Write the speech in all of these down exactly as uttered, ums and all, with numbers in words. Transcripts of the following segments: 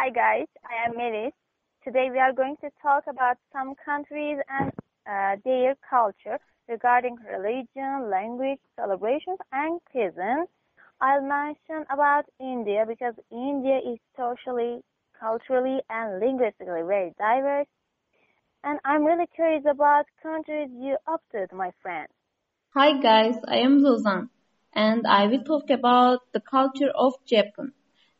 Hi guys, I am Melis. Today we are going to talk about some countries and uh, their culture regarding religion, language, celebrations, and cuisine. I'll mention about India because India is socially, culturally, and linguistically very diverse. And I'm really curious about countries you opted, my friend. Hi guys, I am Luzan, and I will talk about the culture of Japan.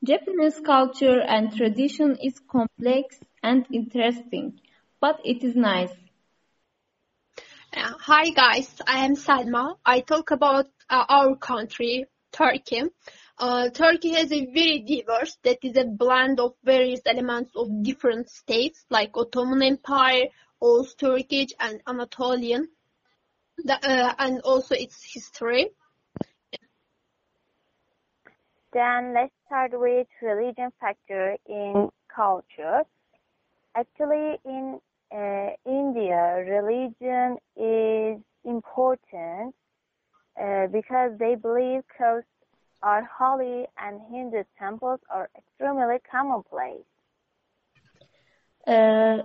Japanese culture and tradition is complex and interesting, but it is nice. Uh, hi guys, I am Salma. I talk about uh, our country, Turkey. Uh, Turkey has a very diverse, that is a blend of various elements of different states like Ottoman Empire, Old Turkish and Anatolian, the, uh, and also its history. Then let's start with religion factor in culture. Actually, in uh, India, religion is important uh, because they believe cows are holy and Hindu temples are extremely commonplace. Uh,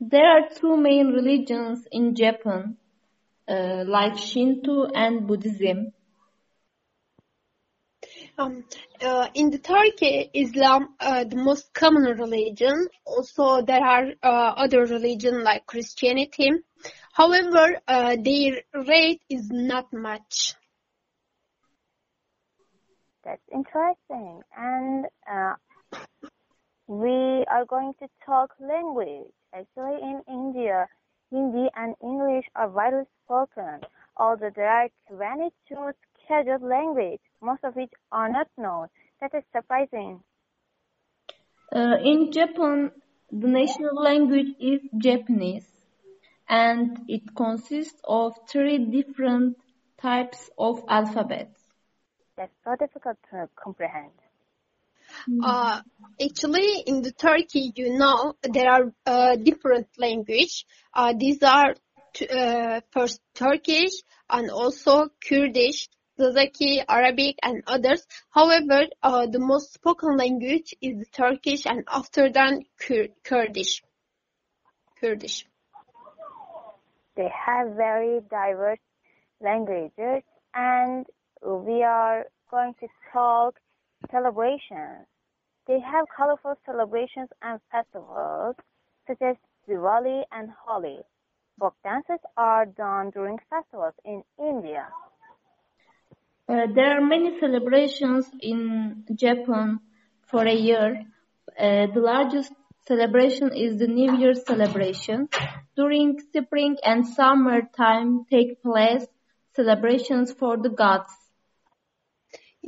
there are two main religions in Japan, uh, like Shinto and Buddhism. Um, uh, in the Turkey, Islam uh, the most common religion. Also, there are uh, other religions like Christianity. However, uh, their rate is not much. That's interesting. And uh, we are going to talk language. Actually, in India, Hindi and English are widely spoken, although there are twenty-two scheduled languages, most of which are not known. That is surprising. Uh, in Japan, the national language is Japanese, and it consists of three different types of alphabets. That's so difficult to comprehend. Uh, actually, in the Turkey, you know, there are uh, different languages. Uh, these are t- uh, first Turkish and also Kurdish, Kazakh, Arabic, and others. However, uh, the most spoken language is the Turkish, and after that, Kur- Kurdish. Kurdish. They have very diverse languages, and we are going to talk celebrations. They have colorful celebrations and festivals, such as Diwali and Holi. Folk dances are done during festivals in India. Uh, there are many celebrations in Japan for a year. Uh, the largest celebration is the New Year's celebration. During spring and summer time take place celebrations for the gods.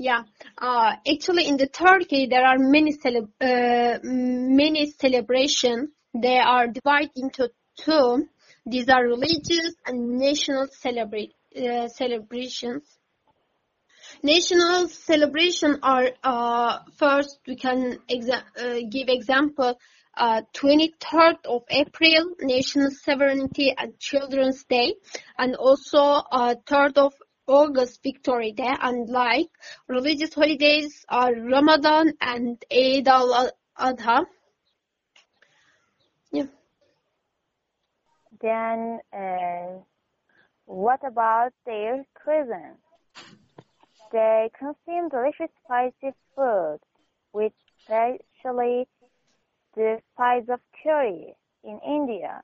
Yeah, uh, actually in the Turkey there are many cele- uh, many celebrations. They are divided into two. These are religious and national celebra- uh, celebrations. National celebration are uh, first we can exa- uh, give example uh, twenty-third of April, National Sovereignty and Children's Day, and also uh, third of August, Victory Day, and like religious holidays are Ramadan and Eid al-Adha. Yeah. Then uh, what about their cuisine? They consume delicious spicy food, with especially the spice of curry in India.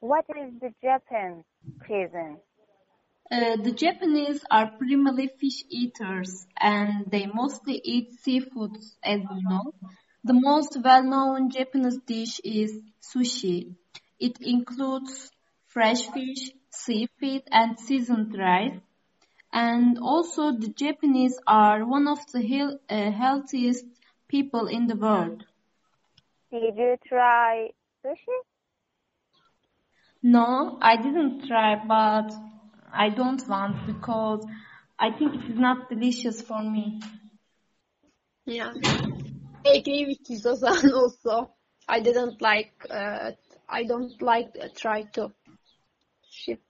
What is the Japanese cuisine? Uh, the Japanese are primarily fish eaters, and they mostly eat seafood, as you know. The most well-known Japanese dish is sushi. It includes fresh fish, seafood, and seasoned rice. And also, the Japanese are one of the he- uh, healthiest people in the world. Did you try sushi? No, I didn't try, but I don't want because I think it is not delicious for me. Yeah, I agree with Kiso-san also. I didn't like. Uh, I don't like to try to. Shit.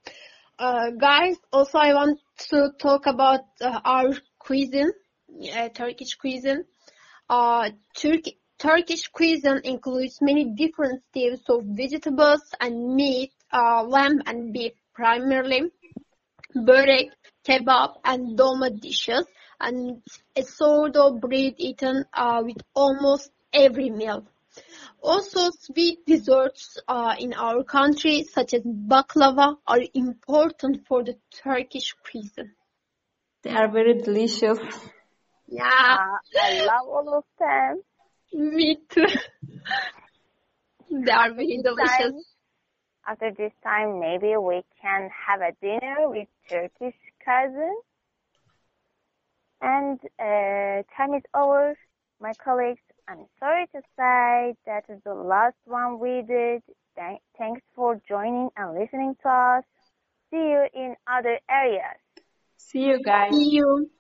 Uh, guys, also I want to talk about uh, our cuisine, uh, Turkish cuisine. Uh, Turk- Turkish cuisine includes many different types of vegetables and meat, uh, lamb and beef primarily, börek, kebab and dolma dishes, and a sort of bread eaten uh, with almost every meal. Also, sweet desserts uh, in our country, such as baklava, are important for the Turkish cuisine. They are very delicious. Yeah. Uh, I love all of them. Me too. They are very this delicious. Time, after this time, maybe we can have a dinner with Turkish cousin. And uh, time is over, my colleagues. I'm sorry to say that is the last one we did. Th- thanks for joining and listening to us. See you in other areas. See you guys. See you.